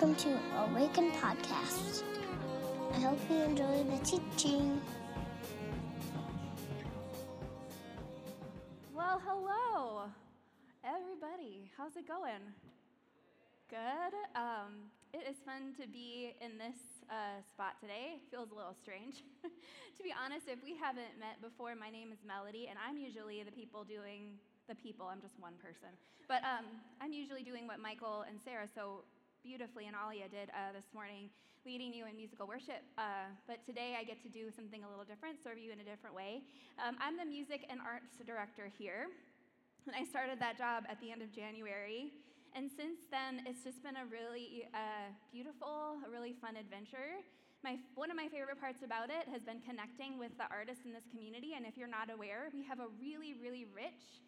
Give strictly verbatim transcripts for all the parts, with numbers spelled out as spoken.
welcome to Awaken Podcast. I hope you enjoy the teaching. Well, hello, everybody. How's it going? Good. Um, it is fun to be in this uh, spot today. It feels a little strange. To be honest, if we haven't met before, my name is Melody, and I'm usually the people doing the people. I'm just one person. But um, I'm usually doing what Michael and Sarah so beautifully and Alia did uh, this morning, leading you in musical worship. Uh, but today I get to do something a little different, serve you in a different way. Um, I'm the music and arts director here, and I started that job at the end of January. And since then, it's just been a really uh, beautiful, a really fun adventure. My, one of my favorite parts about it has been connecting with the artists in this community. And if you're not aware, we have a really, really rich,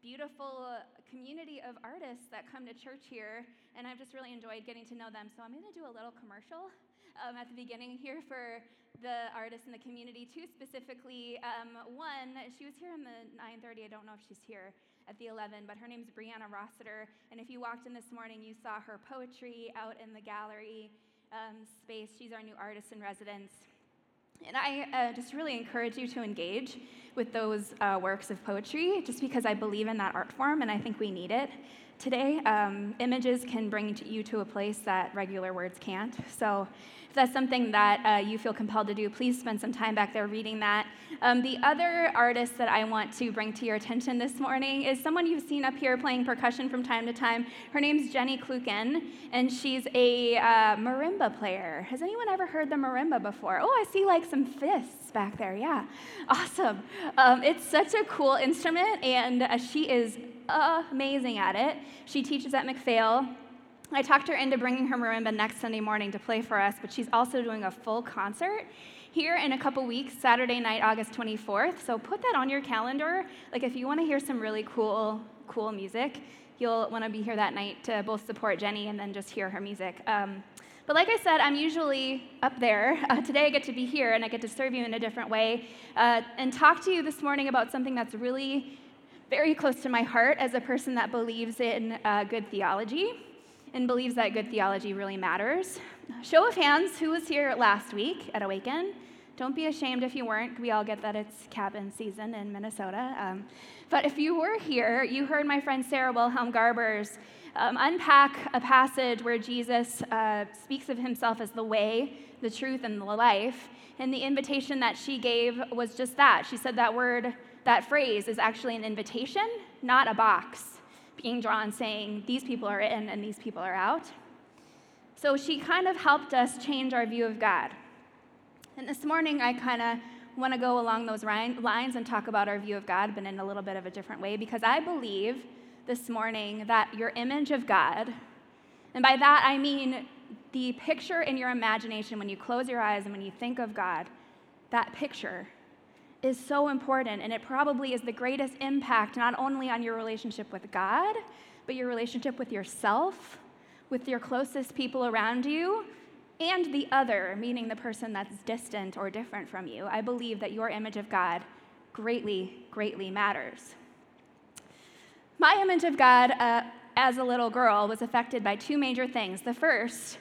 beautiful community of artists that come to church here, and I've just really enjoyed getting to know them. So I'm going to do a little commercial um, at the beginning here for the artists in the community, too, specifically. Um, one, she was here in the nine thirty. I don't know if she's here at the eleven, but her name's Brianna Rossiter, and if you walked in this morning, you saw her poetry out in the gallery um, space. She's our new artist in residence. And I uh, just really encourage you to engage with those uh, works of poetry, just because I believe in that art form, and I think we need it today. Um, images can bring you to a place that regular words can't. So if that's something that uh, you feel compelled to do, please spend some time back there reading that. Um, the other artist that I want to bring to your attention this morning is someone you've seen up here playing percussion from time to time. Her name's Jenny Kluken, and she's a uh, marimba player. Has anyone ever heard the marimba before? Oh, I see like some fists back there, yeah. Awesome. Um, it's such a cool instrument, and uh, she is amazing at it. She teaches at McPhail. I talked her into bringing her marimba next Sunday morning to play for us, but she's also doing a full concert here in a couple weeks, Saturday night, August twenty-fourth. So put that on your calendar. Like, if you want to hear some really cool, cool music, you'll want to be here that night to both support Jenny and then just hear her music. Um, But like I said, I'm usually up there. Uh, today I get to be here, and I get to serve you in a different way uh, and talk to you this morning about something that's really very close to my heart as a person that believes in uh, good theology and believes that good theology really matters. Show of hands, who was here last week at Awaken? Don't be ashamed if you weren't. We all get that it's cabin season in Minnesota. Um, but if you were here, you heard my friend Sarah Wilhelm Garbers um, unpack a passage where Jesus uh, speaks of himself as the way, the truth, and the life. And the invitation that she gave was just that. She said that word, that phrase is actually an invitation, not a box being drawn saying these people are in and these people are out. So she kind of helped us change our view of God. And this morning, I kind of want to go along those lines and talk about our view of God, but in a little bit of a different way, because I believe this morning that your image of God, and by that I mean the picture in your imagination when you close your eyes and when you think of God, that picture is so important, and it probably is the greatest impact not only on your relationship with God, but your relationship with yourself, with your closest people around you, and the other, meaning the person that's distant or different from you. I believe that your image of God greatly, greatly matters. My image of God uh, as a little girl was affected by two major things. The first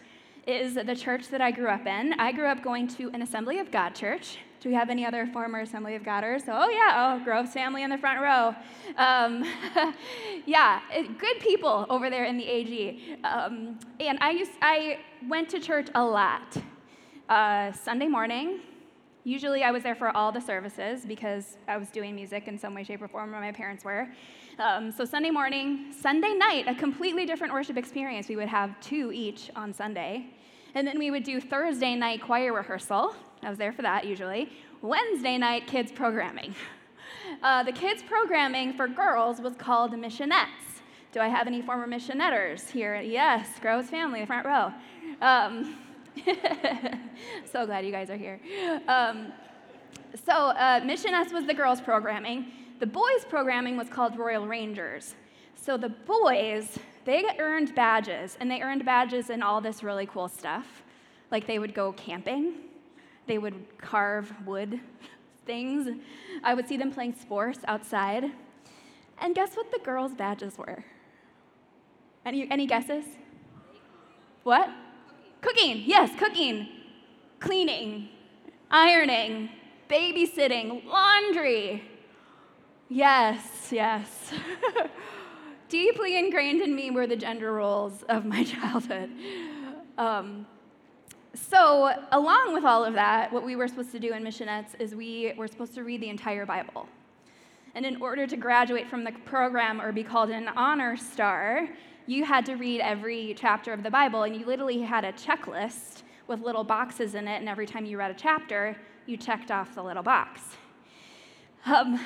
is the church that I grew up in. I grew up going to an Assembly of God church. Do we have any other former Assembly of Godders? Oh, yeah, oh, Grove's family in the front row. Um, yeah, it, good people over there in the A G. Um, and I used, I went to church a lot. Uh, Sunday morning, usually I was there for all the services because I was doing music in some way, shape, or form, or my parents were. Um, so Sunday morning, Sunday night, a completely different worship experience. We would have two each on Sunday. And then we would do Thursday night choir rehearsal. I was there for that, usually. Wednesday night, kids programming. Uh, the kids programming for girls was called Missionettes. Do I have any former Missionetters here? Yes, Grove's family, the front row. Um, so glad you guys are here. Um, so uh, Missionettes was the girls' programming. The boys' programming was called Royal Rangers. So the boys, they earned badges, and they earned badges in all this really cool stuff. Like, they would go camping. They would carve wood things. I would see them playing sports outside. And guess what the girls' badges were? Any any guesses? What? Cooking, yes, cooking. Cleaning, ironing, babysitting, laundry. Yes, yes. Deeply ingrained in me were the gender roles of my childhood. Um, so along with all of that, what we were supposed to do in Missionettes is we were supposed to read the entire Bible. And in order to graduate from the program or be called an honor star, you had to read every chapter of the Bible, and you literally had a checklist with little boxes in it, and every time you read a chapter, you checked off the little box. Um,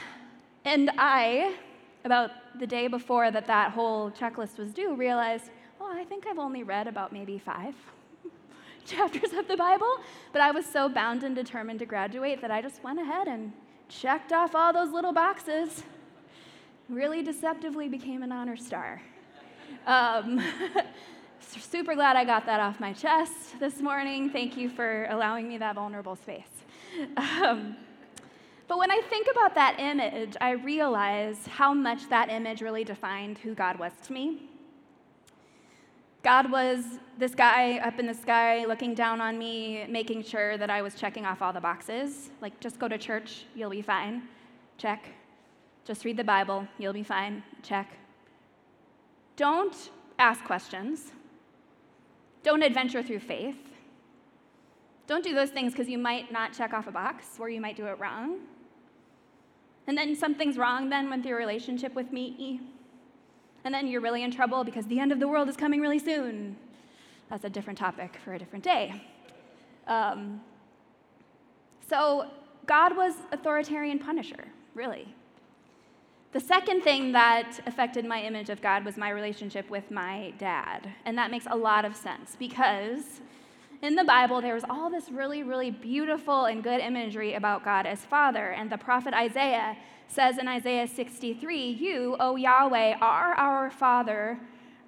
and I, about the day before that that whole checklist was due, realized, oh, I think I've only read about maybe five chapters of the Bible, but I was so bound and determined to graduate that I just went ahead and checked off all those little boxes, really deceptively became an honor star. Um, Super glad I got that off my chest this morning. Thank you for allowing me that vulnerable space. Um, but when I think about that image, I realize how much that image really defined who God was to me. God was this guy up in the sky looking down on me, making sure that I was checking off all the boxes. Like, just go to church, you'll be fine. Check. Just read the Bible, you'll be fine. Check. Don't ask questions. Don't adventure through faith. Don't do those things because you might not check off a box or you might do it wrong. And then something's wrong then with your relationship with me. And then you're really in trouble because the end of the world is coming really soon. That's a different topic for a different day. Um, so God was authoritarian punisher, really. The second thing that affected my image of God was my relationship with my dad. And that makes a lot of sense because in the Bible, there was all this really, really beautiful and good imagery about God as Father. And the prophet Isaiah says in Isaiah sixty-three, "You, O Yahweh, are our Father,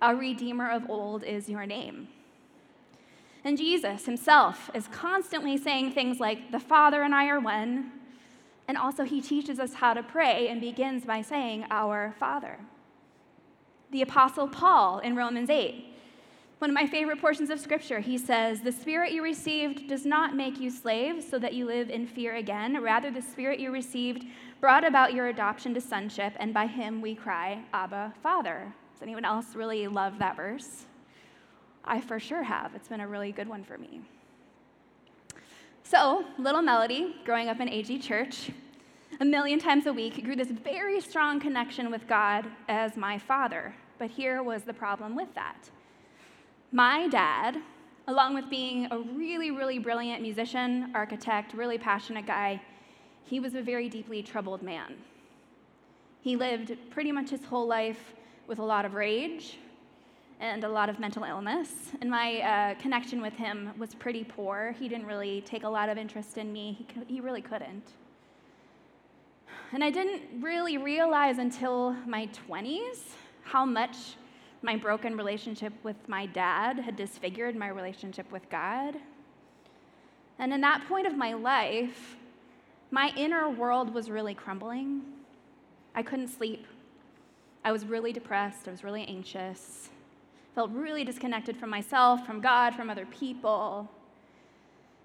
a Redeemer of old is your name." And Jesus himself is constantly saying things like, "The Father and I are one." And also he teaches us how to pray and begins by saying, "Our Father." The Apostle Paul in Romans eight, one of my favorite portions of Scripture, he says, "The Spirit you received does not make you slaves so that you live in fear again. Rather, the Spirit you received brought about your adoption to sonship, and by him we cry, Abba, Father." Does anyone else really love that verse? I for sure have. It's been a really good one for me. So, little Melody, growing up in A G Church, a million times a week, grew this very strong connection with God as my father. But here was the problem with that. My dad, along with being a really, really brilliant musician, architect, really passionate guy, he was a very deeply troubled man. He lived pretty much his whole life with a lot of rage and a lot of mental illness, and my uh, connection with him was pretty poor. He didn't really take a lot of interest in me. He, could, he really couldn't. And I didn't really realize until my twenties how much my broken relationship with my dad had disfigured my relationship with God. And in that point of my life, my inner world was really crumbling. I couldn't sleep. I was really depressed. I was really anxious. Felt really disconnected from myself, from God, from other people.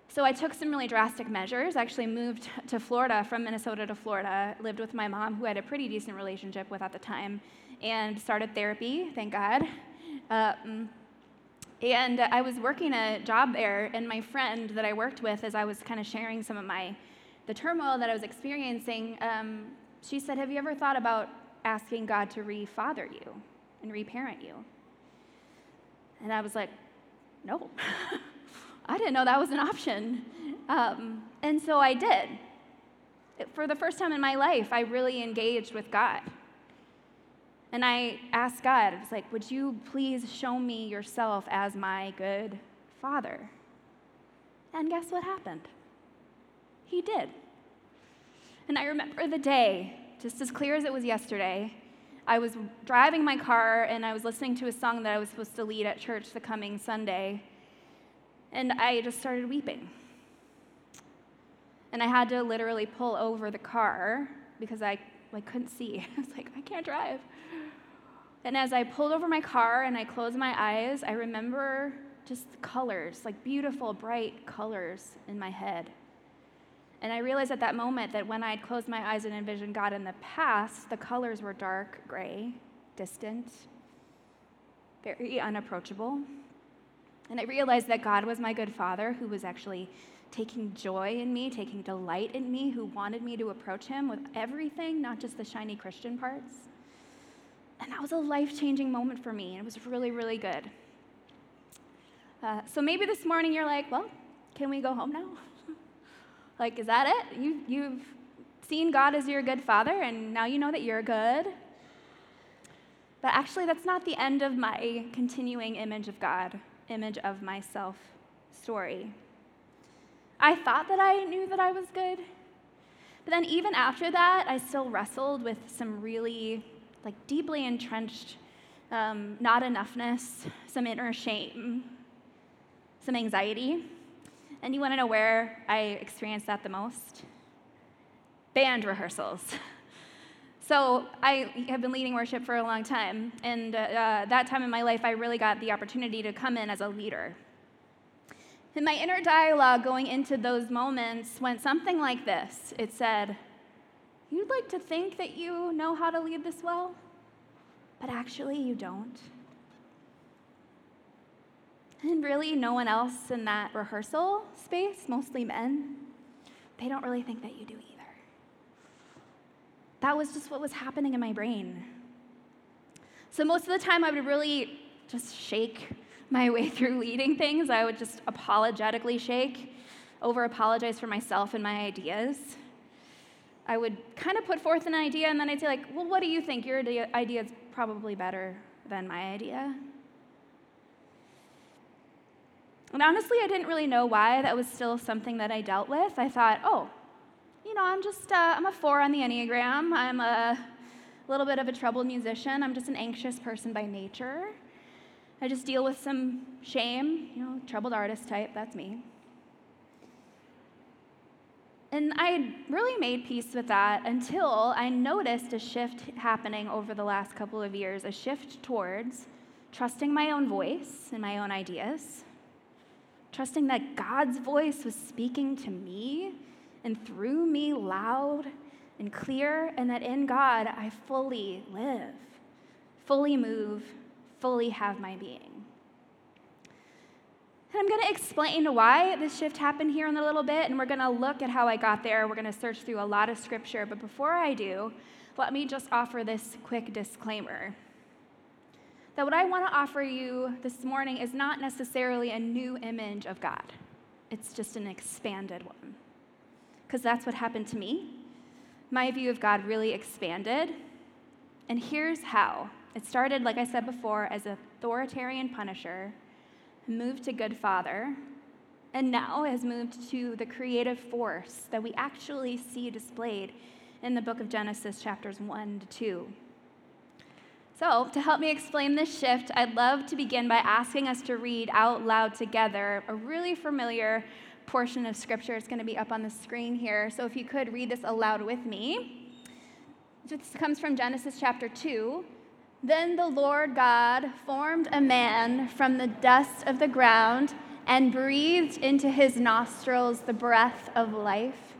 So I took some really drastic measures. I actually moved to Florida, from Minnesota to Florida, lived with my mom, who I had a pretty decent relationship with at the time, and started therapy, thank God. Um, and I was working a job there, and my friend that I worked with, as I was kind of sharing some of my, the turmoil that I was experiencing, um, she said, "Have you ever thought about asking God to re-father you and reparent you?" And I was like, no. I didn't know that was an option. Um, and so I did. For the first time in my life, I really engaged with God. And I asked God, I was like, "Would you please show me yourself as my good father?" And guess what happened? He did. And I remember the day, just as clear as it was yesterday. I was driving my car, and I was listening to a song that I was supposed to lead at church the coming Sunday, and I just started weeping. And I had to literally pull over the car because I like couldn't see. I was like, I can't drive. And as I pulled over my car and I closed my eyes, I remember just the colors, like beautiful, bright colors in my head. And I realized at that moment that when I had closed my eyes and envisioned God in the past, the colors were dark, gray, distant, very unapproachable. And I realized that God was my good father, who was actually taking joy in me, taking delight in me, who wanted me to approach him with everything, not just the shiny Christian parts. And that was a life-changing moment for me, and it was really, really good. Uh, so maybe this morning you're like, well, can we go home now? Like, is that it? You, you've seen God as your good father, and now you know that you're good. But actually, that's not the end of my continuing image of God, image of myself story. I thought that I knew that I was good, but then even after that, I still wrestled with some really, like, deeply entrenched um, not enoughness, some inner shame, some anxiety. And you want to know where I experienced that the most? Band rehearsals. So I have been leading worship for a long time, and uh, uh, that time in my life, I really got the opportunity to come in as a leader. And my inner dialogue going into those moments went something like this. It said, "You'd like to think that you know how to lead this well, but actually you don't." And really, no one else in that rehearsal space, mostly men, they don't really think that you do either. That was just what was happening in my brain. So most of the time, I would really just shake my way through leading things. I would just apologetically shake, over-apologize for myself and my ideas. I would kind of put forth an idea, and then I'd say, like, well, what do you think? Your idea is probably better than my idea. And honestly, I didn't really know why that was still something that I dealt with. I thought, oh, you know, I'm just, uh, I'm a four on the Enneagram. I'm a little bit of a troubled musician. I'm just an anxious person by nature. I just deal with some shame, you know, troubled artist type, that's me. And I really made peace with that until I noticed a shift happening over the last couple of years, a shift towards trusting my own voice and my own ideas. Trusting that God's voice was speaking to me and through me loud and clear, and that in God I fully live, fully move, fully have my being. And I'm going to explain why this shift happened here in a little bit, and we're going to look at how I got there. We're going to search through a lot of scripture, but before I do, let me just offer this quick disclaimer. That what I want to offer you this morning is not necessarily a new image of God. It's just an expanded one. Because that's what happened to me. My view of God really expanded. And here's how. It started, like I said before, as authoritarian punisher, moved to good father, and now has moved to the creative force that we actually see displayed in the book of Genesis, chapters one to two. So, to help me explain this shift, I'd love to begin by asking us to read out loud together a really familiar portion of scripture. It's going to be up on the screen here. So if you could read this aloud with me. This comes from Genesis chapter two. "Then the Lord God formed a man from the dust of the ground and breathed into his nostrils the breath of life,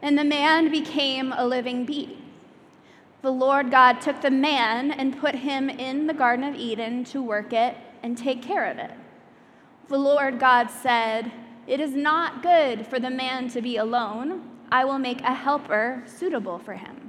and the man became a living being. The Lord God took the man and put him in the Garden of Eden to work it and take care of it. The Lord God said, 'It is not good for the man to be alone. I will make a helper suitable for him.'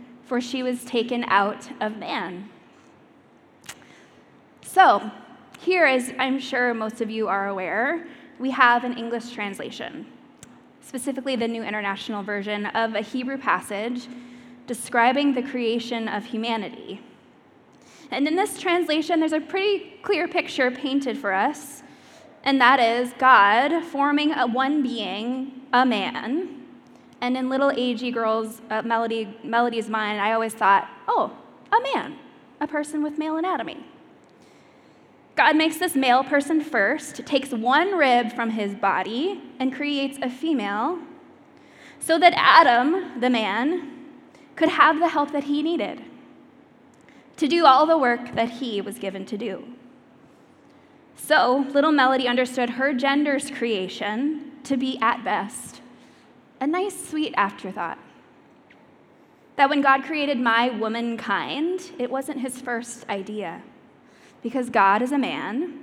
for she was taken out of man.'" So, here, as I'm sure most of you are aware, we have an English translation, specifically the New International Version, of a Hebrew passage describing the creation of humanity. And in this translation, there's a pretty clear picture painted for us and that is God forming a one being, a man. And in Little A G Girls, uh, Melody, Melody's mind, I always thought, oh, a man, a person with male anatomy. God makes this male person first, takes one rib from his body, and creates a female so that Adam, the man, could have the help that he needed to do all the work that he was given to do. So little Melody understood her gender's creation to be, at best, a nice, sweet afterthought. That when God created my womankind, it wasn't his first idea, because God is a man,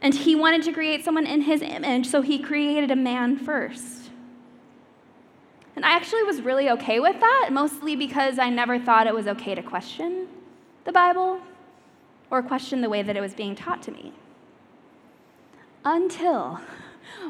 and he wanted to create someone in his image, so he created a man first. And I actually was really okay with that, mostly because I never thought it was okay to question the Bible or question the way that it was being taught to me. Until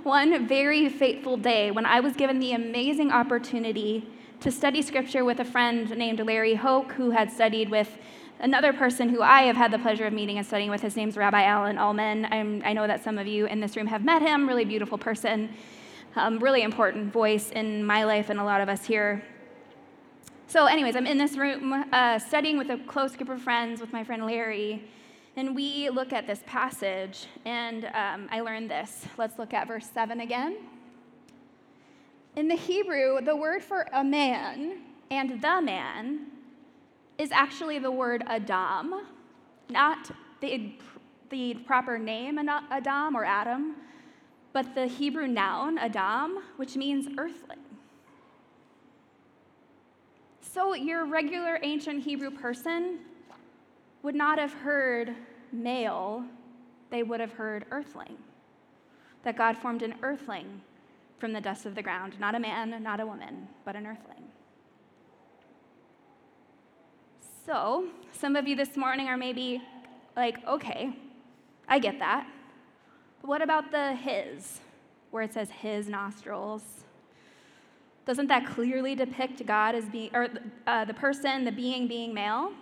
one very fateful day when I was given the amazing opportunity to study scripture with a friend named Larry Hoke, who had studied with another person who I have had the pleasure of meeting and studying with. His name's Rabbi Alan Altman. I'm, I know that some of you in this room have met him, really beautiful person. Um, really important voice in my life and a lot of us here. So anyways, I'm in this room uh, studying with a close group of friends with my friend Larry, and we look at this passage, and um, I learned this. Let's look at verse seven again. In the Hebrew, the word for a man and the man is actually the word Adam, not the, the proper name Adam or Adam, but the Hebrew noun, Adam, which means earthling. So your regular ancient Hebrew person would not have heard male, they would have heard earthling, that God formed an earthling from the dust of the ground, not a man, not a woman, but an earthling. So some of you this morning are maybe like, okay, I get that. What about the his, where it says his nostrils? Doesn't that clearly depict God as being, or uh, the person, the being being male?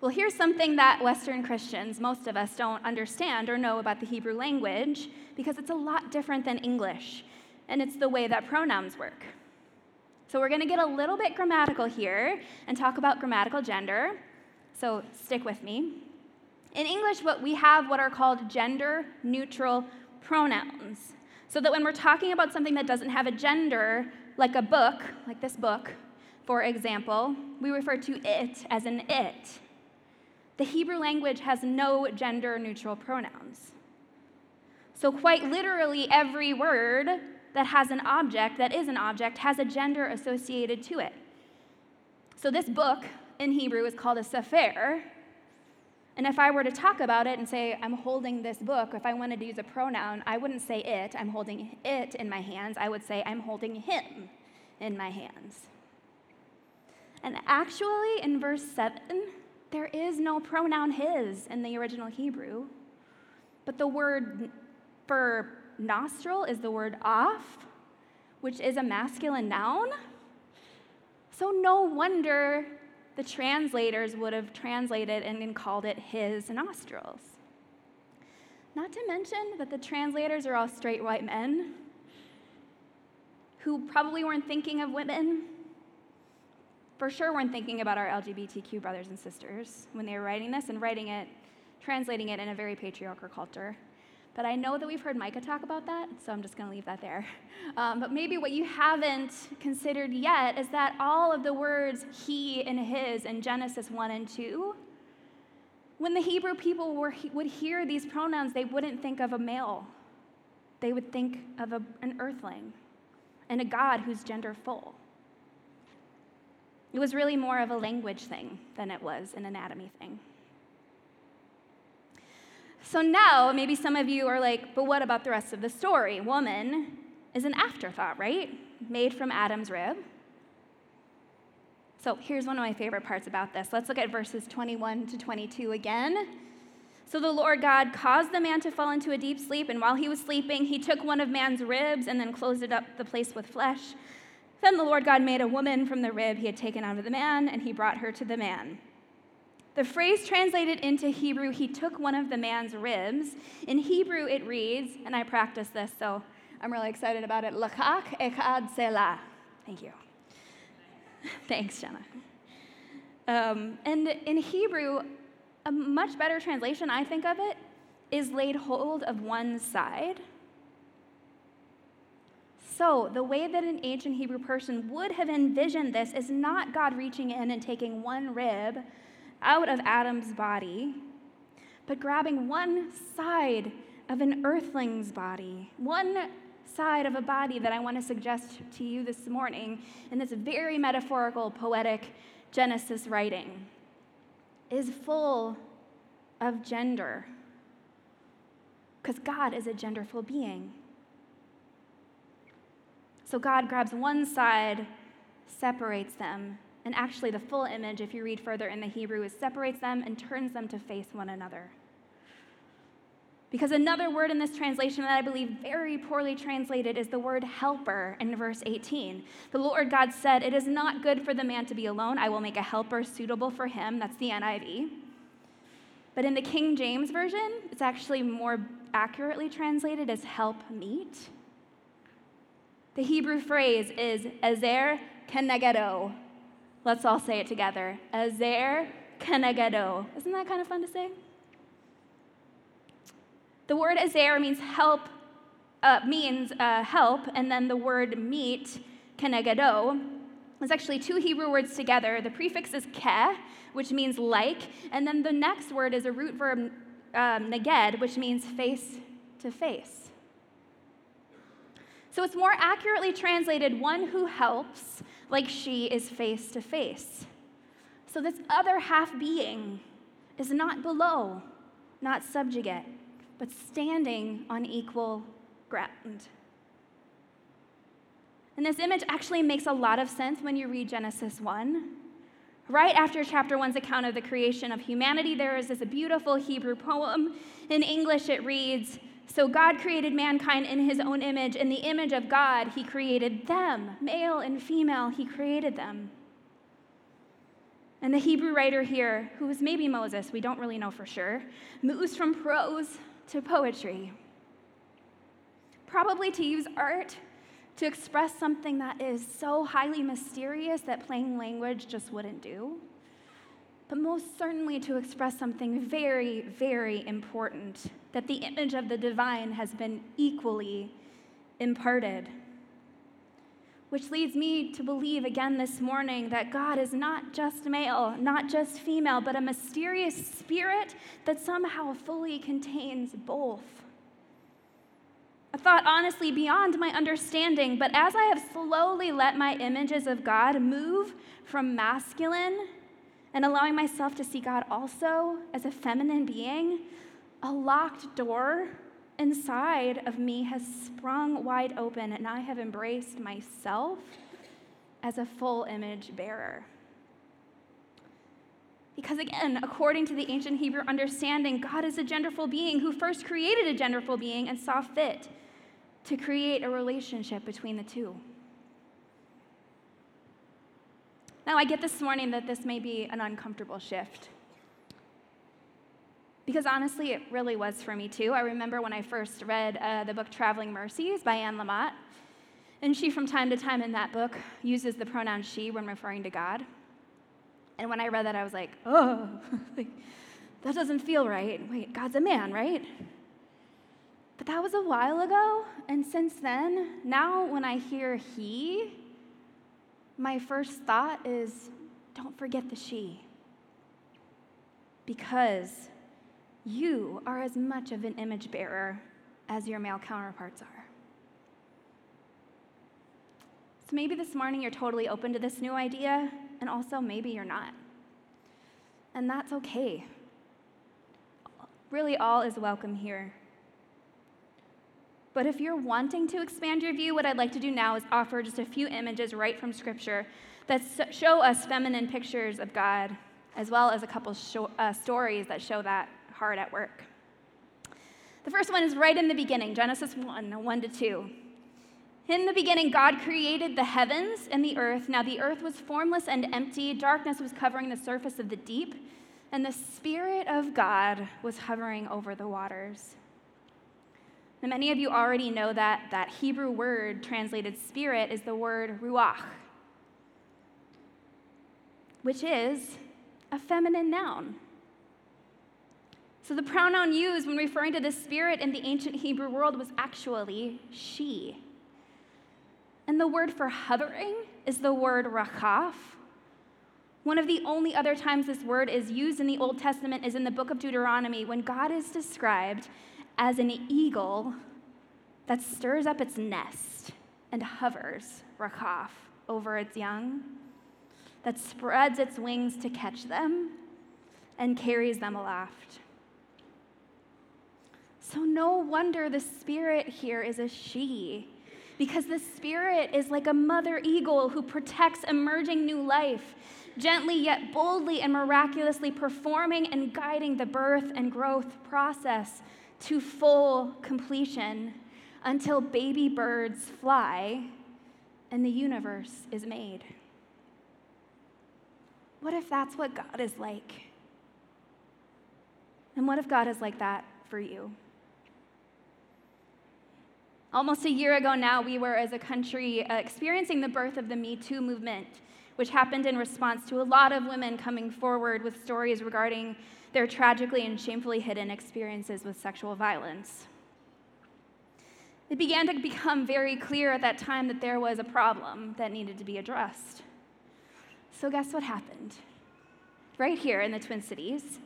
Well, here's something that Western Christians, most of us, don't understand or know about the Hebrew language, because it's a lot different than English, and it's the way that pronouns work. So we're going to get a little bit grammatical here and talk about grammatical gender, so stick with me. In English, what we have what are called gender-neutral pronouns, so that when we're talking about something that doesn't have a gender, like a book, like this book, for example, we refer to it as an it. The Hebrew language has no gender-neutral pronouns. So quite literally, every word that has an object, that is an object, has a gender associated to it. So this book in Hebrew is called a sefer. And if I were to talk about it and say, I'm holding this book, if I wanted to use a pronoun, I wouldn't say it, I'm holding it in my hands. I would say, I'm holding him in my hands. And actually, in verse seven, there is no pronoun his in the original Hebrew. But the word for nostril is the word af, which is a masculine noun. So no wonder the translators would have translated and then called it his nostrils. Not to mention that the translators are all straight white men who probably weren't thinking of women, for sure weren't thinking about our L G B T Q brothers and sisters when they were writing this and writing it, translating it in a very patriarchal culture. But I know that we've heard Micah talk about that, so I'm just going to leave that there. Um, but maybe what you haven't considered yet is that all of the words he and his in Genesis one and two, when the Hebrew people were, would hear these pronouns, they wouldn't think of a male. They would think of a, an earthling and a God who's genderful. It was really more of a language thing than it was an anatomy thing. So now, maybe some of you are like, but what about the rest of the story? Woman is an afterthought, right? Made from Adam's rib. So here's one of my favorite parts about this. Let's look at verses twenty-one to twenty-two again. So the Lord God caused the man to fall into a deep sleep, and while he was sleeping, he took one of man's ribs and then closed it up the place with flesh. Then the Lord God made a woman from the rib he had taken out of the man, and he brought her to the man. The phrase translated into Hebrew, he took one of the man's ribs. In Hebrew, it reads, and I practiced this, so I'm really excited about it. Lakach echad selah. Thank you. Thanks, Jenna. Um, and in Hebrew, a much better translation, I think of it, is laid hold of one's side. So the way that an ancient Hebrew person would have envisioned this is not God reaching in and taking one rib out of Adam's body, but grabbing one side of an earthling's body, one side of a body that I want to suggest to you this morning in this very metaphorical, poetic Genesis writing is full of gender, because God is a genderful being. So God grabs one side, separates them, and actually the full image, if you read further in the Hebrew, is separates them and turns them to face one another. Because another word in this translation that I believe very poorly translated is the word helper in verse eighteen. The Lord God said, "It is not good for the man to be alone. I will make a helper suitable for him." That's the N I V. But in the King James Version, it's actually more accurately translated as helpmeet. The Hebrew phrase is ezer kenegedo. Let's all say it together. Ezer kenegedo. Isn't that kind of fun to say? The word ezer means help, uh, means uh, help, and then the word meet, kenegedo, is actually two Hebrew words together. The prefix is ke, which means like, and then the next word is a root verb, um, neged, which means face to face. So it's more accurately translated, one who helps, like she is face to face. So this other half being is not below, not subjugate, but standing on equal ground. And this image actually makes a lot of sense when you read Genesis one. Right after chapter one's account of the creation of humanity, there is this beautiful Hebrew poem. In English, it reads, "So God created mankind in his own image. In the image of God, he created them. Male and female, he created them." And the Hebrew writer here, who was maybe Moses, we don't really know for sure, moves from prose to poetry, probably to use art to express something that is so highly mysterious that plain language just wouldn't do, but most certainly to express something very, very important, that the image of the divine has been equally imparted. Which leads me to believe again this morning that God is not just male, not just female, but a mysterious spirit that somehow fully contains both. A thought honestly beyond my understanding, but as I have slowly let my images of God move from masculine and allowing myself to see God also as a feminine being, a locked door inside of me has sprung wide open, and I have embraced myself as a full image bearer. Because again, according to the ancient Hebrew understanding, God is a genderful being who first created a genderful being and saw fit to create a relationship between the two. Now, I get this morning that this may be an uncomfortable shift, because honestly, it really was for me too. I remember when I first read uh, the book Traveling Mercies by Anne Lamott, and she from time to time in that book uses the pronoun she when referring to God. And when I read that, I was like, oh, like, that doesn't feel right. Wait, God's a man, right? But that was a while ago, and since then, now when I hear he, my first thought is, don't forget the she. Because you are as much of an image bearer as your male counterparts are. So maybe this morning you're totally open to this new idea, and also maybe you're not. And that's okay. Really, all is welcome here. But if you're wanting to expand your view, what I'd like to do now is offer just a few images right from Scripture that show us feminine pictures of God, as well as a couple show, uh, stories that show that hard at work. The first one is right in the beginning, Genesis one, one to two. In the beginning, God created the heavens and the earth. Now the earth was formless and empty. Darkness was covering the surface of the deep, and the Spirit of God was hovering over the waters. Now, many of you already know that that Hebrew word translated spirit is the word ruach, which is a feminine noun. So the pronoun used when referring to the spirit in the ancient Hebrew world was actually she. And the word for hovering is the word rakaf. One of the only other times this word is used in the Old Testament is in the book of Deuteronomy, when God is described as an eagle that stirs up its nest and hovers, rakaf, over its young, that spreads its wings to catch them and carries them aloft. So no wonder the Spirit here is a she, because the Spirit is like a mother eagle who protects emerging new life, gently yet boldly and miraculously performing and guiding the birth and growth process to full completion until baby birds fly and the universe is made. What if that's what God is like? And what if God is like that for you? Almost a year ago now, we were, as a country, uh, experiencing the birth of the Me Too movement, which happened in response to a lot of women coming forward with stories regarding their tragically and shamefully hidden experiences with sexual violence. It began to become very clear at that time that there was a problem that needed to be addressed. So guess what happened? Right here in the Twin Cities,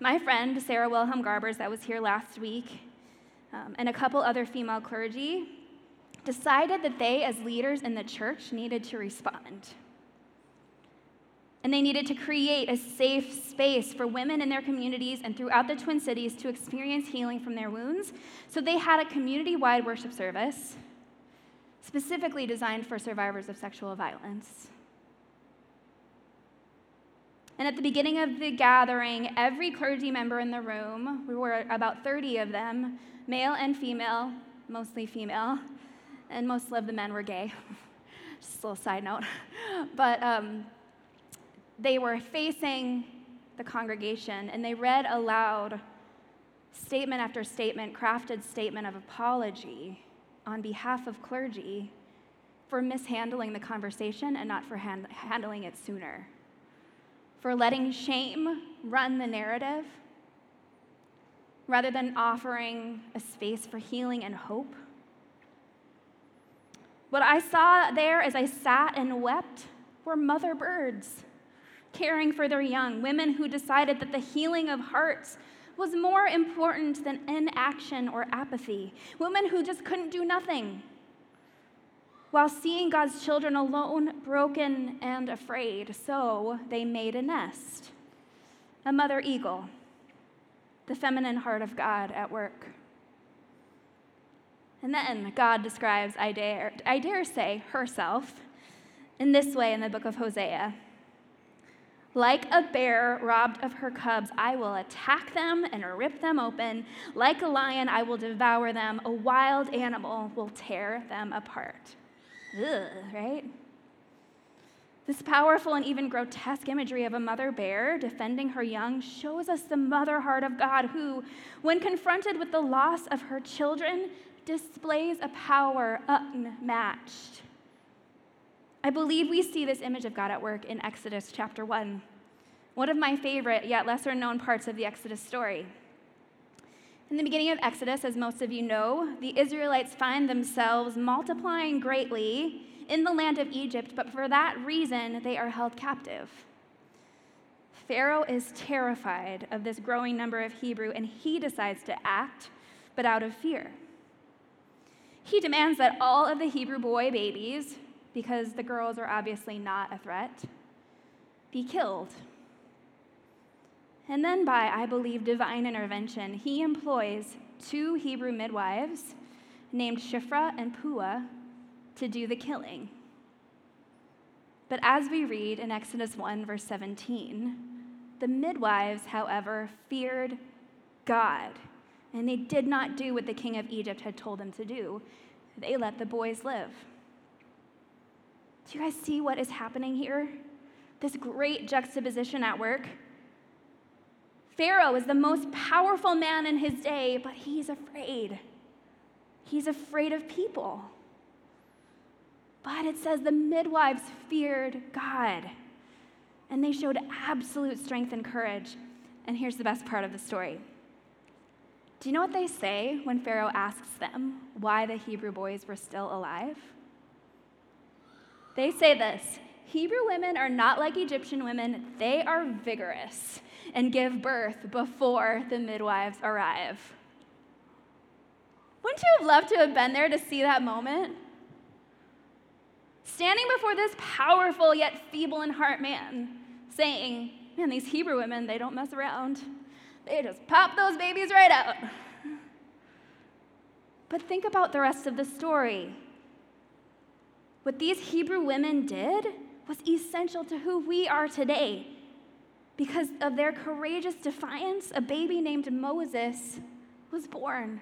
my friend Sarah Wilhelm Garbers, that was here last week, um, and a couple other female clergy decided that they, as leaders in the church, needed to respond. And they needed to create a safe space for women in their communities and throughout the Twin Cities to experience healing from their wounds. So they had a community-wide worship service specifically designed for survivors of sexual violence. And at the beginning of the gathering, every clergy member in the room, we were about thirty of them, male and female, mostly female, and most of the men were gay. Just a little side note. But um, they were facing the congregation, and they read aloud statement after statement, crafted statement of apology on behalf of clergy for mishandling the conversation and not for hand- handling it sooner, for letting shame run the narrative rather than offering a space for healing and hope. What I saw there as I sat and wept were mother birds caring for their young, women who decided that the healing of hearts was more important than inaction or apathy, women who just couldn't do nothing while seeing God's children alone, broken, and afraid. So they made a nest, a mother eagle, the feminine heart of God at work. And then God describes, I dare, I dare say, herself in this way in the book of Hosea. Like a bear robbed of her cubs, I will attack them and rip them open. Like a lion, I will devour them. A wild animal will tear them apart. Ugh, right? This powerful and even grotesque imagery of a mother bear defending her young shows us the mother heart of God who, when confronted with the loss of her children, displays a power unmatched. I believe we see this image of God at work in Exodus chapter one, one of my favorite yet lesser known parts of the Exodus story. In the beginning of Exodus, as most of you know, the Israelites find themselves multiplying greatly in the land of Egypt, but for that reason, they are held captive. Pharaoh is terrified of this growing number of Hebrew, and he decides to act, but out of fear. He demands that all of the Hebrew boy babies, because the girls are obviously not a threat, be killed. And then by, I believe, divine intervention, he employs two Hebrew midwives named Shifra and Puah to do the killing. But as we read in Exodus one, verse seventeen, the midwives, however, feared God, and they did not do what the king of Egypt had told them to do. They let the boys live. Do you guys see what is happening here? This great juxtaposition at work. Pharaoh is the most powerful man in his day, but he's afraid. He's afraid of people. But it says the midwives feared God, and they showed absolute strength and courage. And here's the best part of the story. Do you know what they say when Pharaoh asks them why the Hebrew boys were still alive? They say this: Hebrew women are not like Egyptian women. They are vigorous and give birth before the midwives arrive. Wouldn't you have loved to have been there to see that moment? Standing before this powerful yet feeble in heart man, saying, man, these Hebrew women, they don't mess around. They just pop those babies right out. But think about the rest of the story. What these Hebrew women did was essential to who we are today. Because of their courageous defiance, a baby named Moses was born.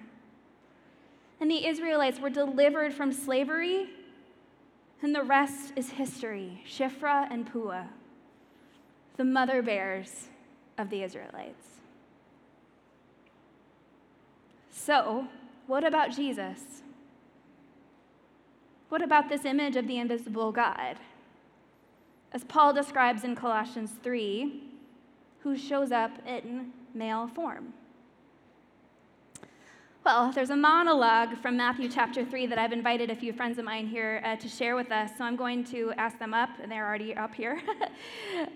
And the Israelites were delivered from slavery, and the rest is history. Shifra and Puah, the mother bears of the Israelites. So, what about Jesus? What about this image of the invisible God? As Paul describes in Colossians three, who shows up in male form? Well, there's a monologue from Matthew chapter three that I've invited a few friends of mine here uh, to share with us, so I'm going to ask them up, and they're already up here.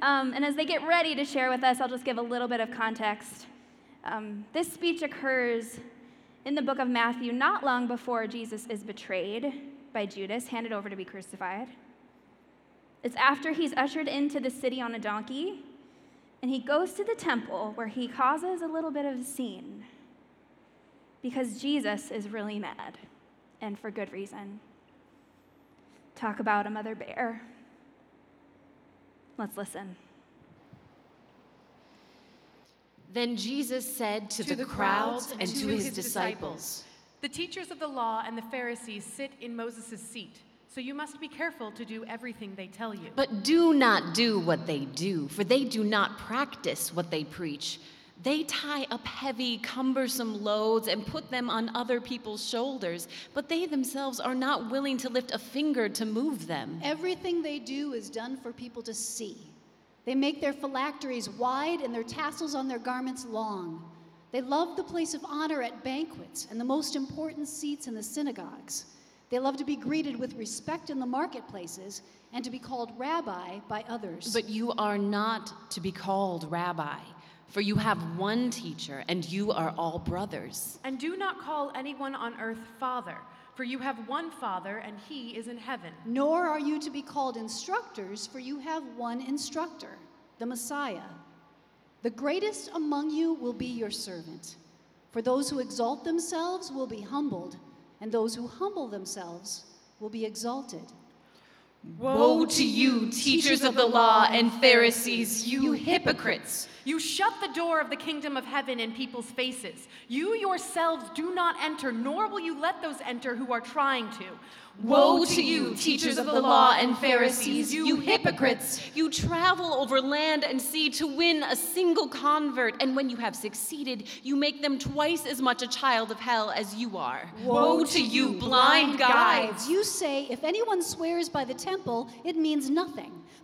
um, and as they get ready to share with us, I'll just give a little bit of context. Um, this speech occurs in the book of Matthew not long before Jesus is betrayed by Judas, handed over to be crucified. It's after he's ushered into the city on a donkey, and he goes to the temple where he causes a little bit of a scene. Because Jesus is really mad, and for good reason. Talk about a mother bear. Let's listen. Then Jesus said to, to the, the crowds and, and to his, his disciples, the teachers of the law and the Pharisees sit in Moses' seat, so you must be careful to do everything they tell you. But do not do what they do, for they do not practice what they preach. They tie up heavy, cumbersome loads and put them on other people's shoulders, but they themselves are not willing to lift a finger to move them. Everything they do is done for people to see. They make their phylacteries wide and their tassels on their garments long. They love the place of honor at banquets and the most important seats in the synagogues. They love to be greeted with respect in the marketplaces and to be called rabbi by others. But you are not to be called rabbi. For you have one teacher, and you are all brothers. And do not call anyone on earth Father, for you have one Father, and he is in heaven. Nor are you to be called instructors, for you have one instructor, the Messiah. The greatest among you will be your servant. For those who exalt themselves will be humbled, and those who humble themselves will be exalted. Woe to you, teachers of the law and Pharisees, you hypocrites! You shut the door of the kingdom of heaven in people's faces. You yourselves do not enter, nor will you let those enter who are trying to. Woe to you, teachers of the law and Pharisees, you hypocrites! You travel over land and sea to win a single convert, and when you have succeeded, you make them twice as much a child of hell as you are. Woe to you, blind guides! You say, if anyone swears by the temple, it means nothing.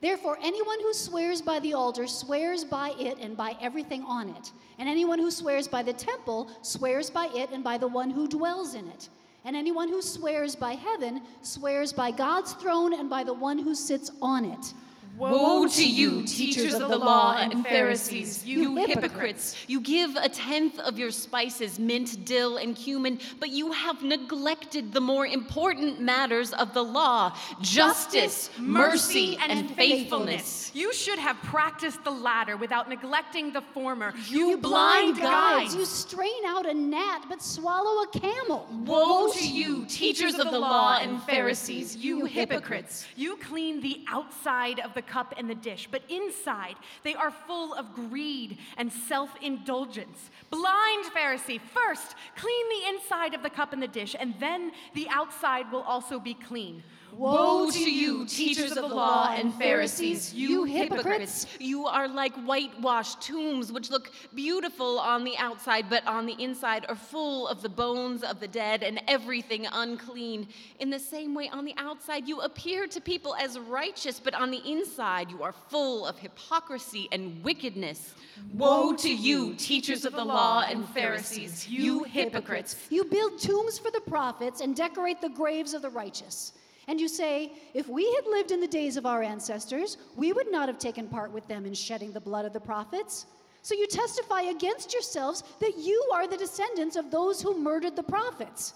Therefore, anyone who swears by the altar swears by it and by everything on it. And anyone who swears by the temple swears by it and by the one who dwells in it. And anyone who swears by heaven swears by God's throne and by the one who sits on it. Woe to you, teachers of the law and Pharisees, you hypocrites! You give a tenth of your spices, mint, dill, and cumin, but you have neglected the more important matters of the law, justice, mercy, and faithfulness. You should have practiced the latter without neglecting the former. You blind guides! You strain out a gnat, but swallow a camel. Woe to you, teachers of the law and Pharisees, you hypocrites! You clean the outside of the cup and the dish, but inside they are full of greed and self-indulgence. Blind Pharisee, first clean the inside of the cup and the dish, and then the outside will also be clean. Woe to you, teachers of the law and Pharisees, you hypocrites! You are like whitewashed tombs, which look beautiful on the outside, but on the inside are full of the bones of the dead and everything unclean. In the same way, on the outside you appear to people as righteous, but on the inside you are full of hypocrisy and wickedness. Woe to you, teachers of the law and Pharisees, you hypocrites! You build tombs for the prophets and decorate the graves of the righteous. And you say, if we had lived in the days of our ancestors, we would not have taken part with them in shedding the blood of the prophets. So you testify against yourselves that you are the descendants of those who murdered the prophets.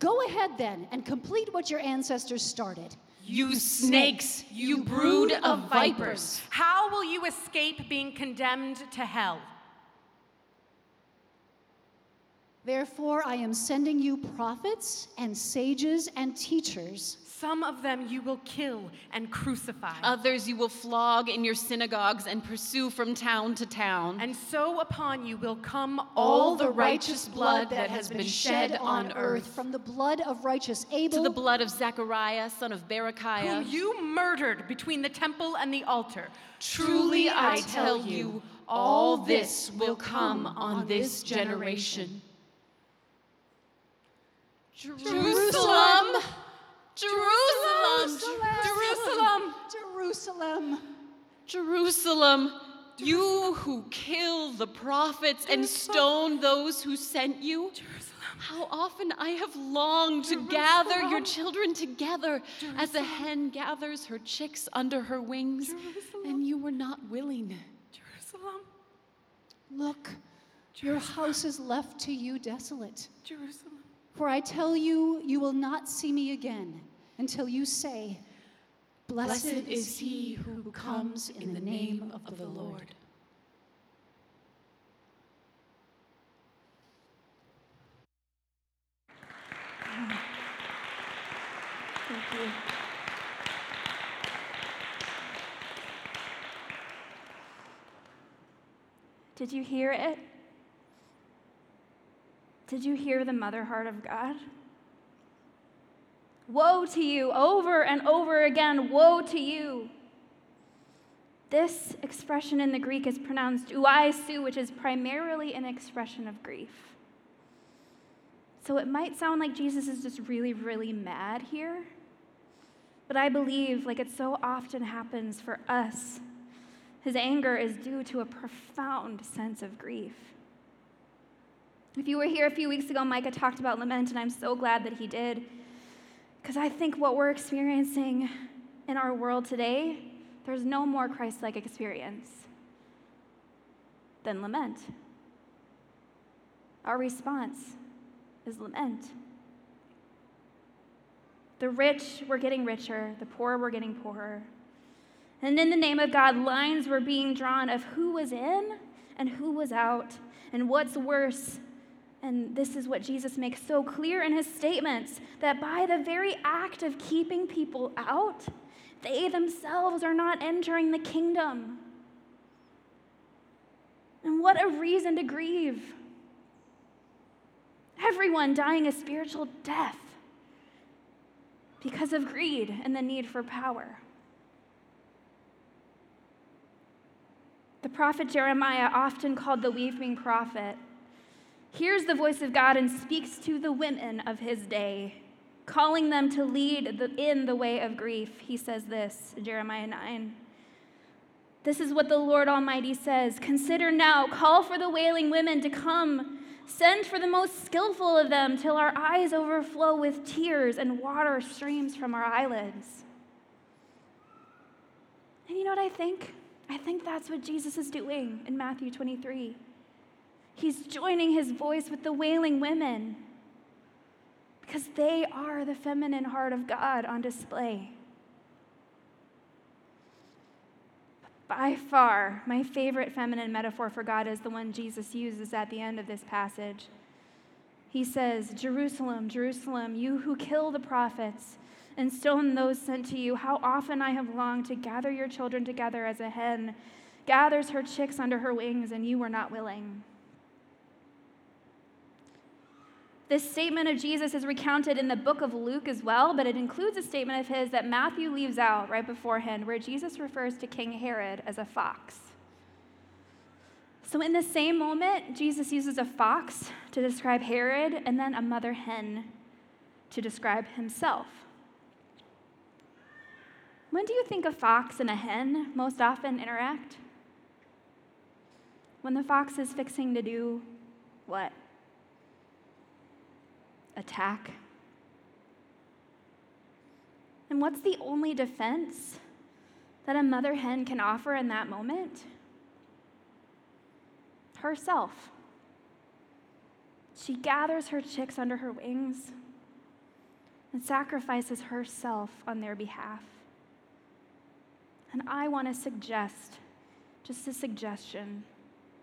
Go ahead then and complete what your ancestors started. You snakes, you brood of vipers. How will you escape being condemned to hell? Therefore, I am sending you prophets and sages and teachers. Some of them you will kill and crucify. Others you will flog in your synagogues and pursue from town to town. And so upon you will come all, all the righteous blood that has been shed on earth, from the blood of righteous Abel to the blood of Zechariah, son of Berechiah, whom you murdered between the temple and the altar. Truly I tell you, all this will come on this generation. Jerusalem! Jerusalem! Jerusalem! Jerusalem! Jerusalem! You who kill the prophets and stone those who sent you, how often I have longed to gather your children together as a hen gathers her chicks under her wings, and you were not willing. Jerusalem! Look, your house is left to you desolate. Jerusalem! For I tell you, you will not see me again until you say, Blessed is he who comes in the name of the Lord. Thank you. Did you hear it? Did you hear the mother heart of God? Woe to you, over and over again, woe to you. This expression in the Greek is pronounced uaisu, which is primarily an expression of grief. So it might sound like Jesus is just really, really mad here, but I believe, like it so often happens for us, his anger is due to a profound sense of grief. If you were here a few weeks ago, Micah talked about lament, and I'm so glad that he did, because I think what we're experiencing in our world today, there's no more Christ-like experience than lament. Our response is lament. The rich were getting richer, the poor were getting poorer, and in the name of God, lines were being drawn of who was in and who was out, and what's worse. And this is what Jesus makes so clear in his statements, that by the very act of keeping people out, they themselves are not entering the kingdom. And what a reason to grieve. Everyone dying a spiritual death because of greed and the need for power. The prophet Jeremiah, often called the weeping prophet, hears the voice of God and speaks to the women of his day, calling them to lead the, in the way of grief. He says this, Jeremiah nine. This is what the Lord Almighty says. Consider now, call for the wailing women to come. Send for the most skillful of them till our eyes overflow with tears and water streams from our eyelids. And you know what I think? I think that's what Jesus is doing in Matthew twenty-three. He's joining his voice with the wailing women because they are the feminine heart of God on display. By far, my favorite feminine metaphor for God is the one Jesus uses at the end of this passage. He says, "Jerusalem, Jerusalem, you who kill the prophets and stone those sent to you, how often I have longed to gather your children together as a hen gathers her chicks under her wings, and you were not willing." This statement of Jesus is recounted in the book of Luke as well, but it includes a statement of his that Matthew leaves out right beforehand, where Jesus refers to King Herod as a fox. So in the same moment, Jesus uses a fox to describe Herod and then a mother hen to describe himself. When do you think a fox and a hen most often interact? When the fox is fixing to do what? Attack. And what's the only defense that a mother hen can offer in that moment? Herself. She gathers her chicks under her wings and sacrifices herself on their behalf. And I want to suggest, just a suggestion,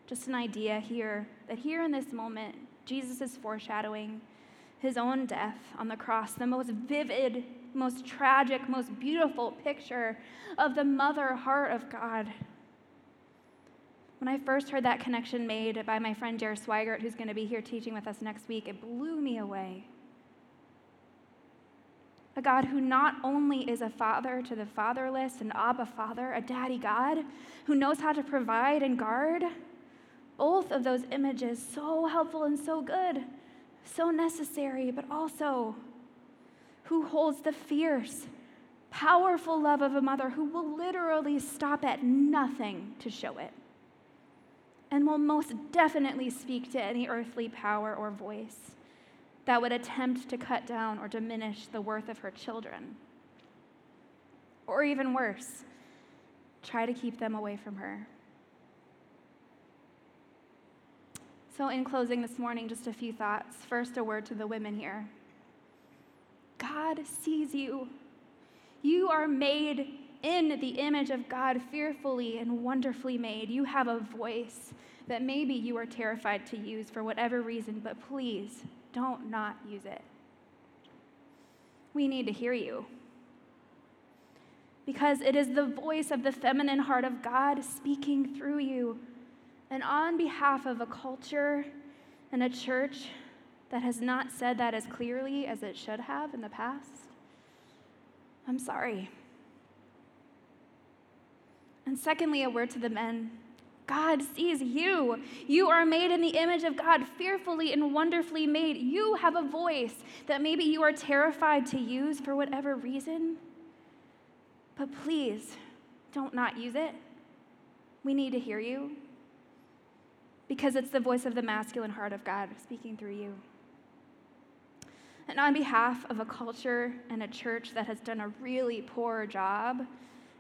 just an idea here, that here in this moment, Jesus is foreshadowing his own death on the cross, the most vivid, most tragic, most beautiful picture of the mother heart of God. When I first heard that connection made by my friend Jared Swigert, who's going to be here teaching with us next week, it blew me away. A God who not only is a father to the fatherless, an Abba Father, a daddy God, who knows how to provide and guard, both of those images so helpful and so good, so necessary, but also who holds the fierce, powerful love of a mother who will literally stop at nothing to show it, and will most definitely speak to any earthly power or voice that would attempt to cut down or diminish the worth of her children, or even worse, try to keep them away from her. So in closing this morning, just a few thoughts. First, a word to the women here. God sees you. You are made in the image of God, fearfully and wonderfully made. You have a voice that maybe you are terrified to use for whatever reason, but please don't not use it. We need to hear you. Because it is the voice of the feminine heart of God speaking through you, and on behalf of a culture and a church that has not said that as clearly as it should have in the past, I'm sorry. And secondly, a word to the men. God sees you. You are made in the image of God, fearfully and wonderfully made. You have a voice that maybe you are terrified to use for whatever reason, but please don't not use it. We need to hear you. Because it's the voice of the masculine heart of God speaking through you. And on behalf of a culture and a church that has done a really poor job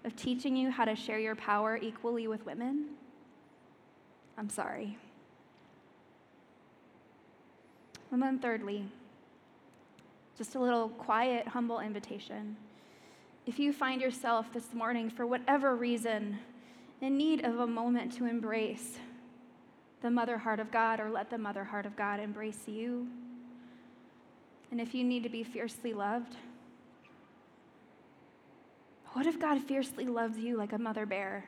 of teaching you how to share your power equally with women, I'm sorry. And then thirdly, just a little quiet, humble invitation. If you find yourself this morning, for whatever reason, in need of a moment to embrace the mother heart of God, or let the mother heart of God embrace you. And if you need to be fiercely loved, what if God fiercely loves you like a mother bear?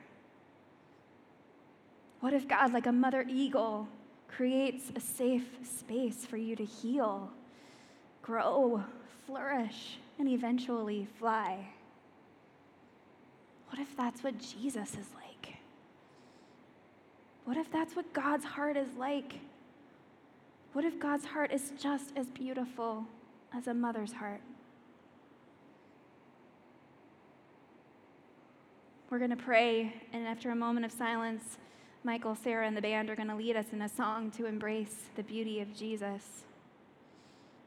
What if God, like a mother eagle, creates a safe space for you to heal, grow, flourish, and eventually fly? What if that's what Jesus is like? What if that's what God's heart is like? What if God's heart is just as beautiful as a mother's heart? We're going to pray, and after a moment of silence, Michael, Sarah, and the band are going to lead us in a song to embrace the beauty of Jesus.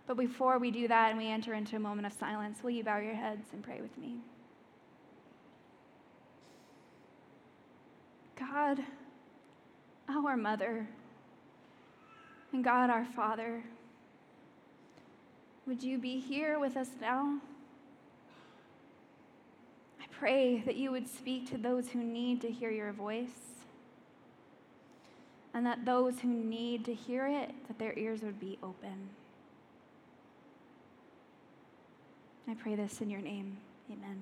But before we do that and we enter into a moment of silence, will you bow your heads and pray with me? God, our Mother, and God, our Father, would you be here with us now? I pray that you would speak to those who need to hear your voice, and that those who need to hear it, that their ears would be open. I pray this in your name. Amen.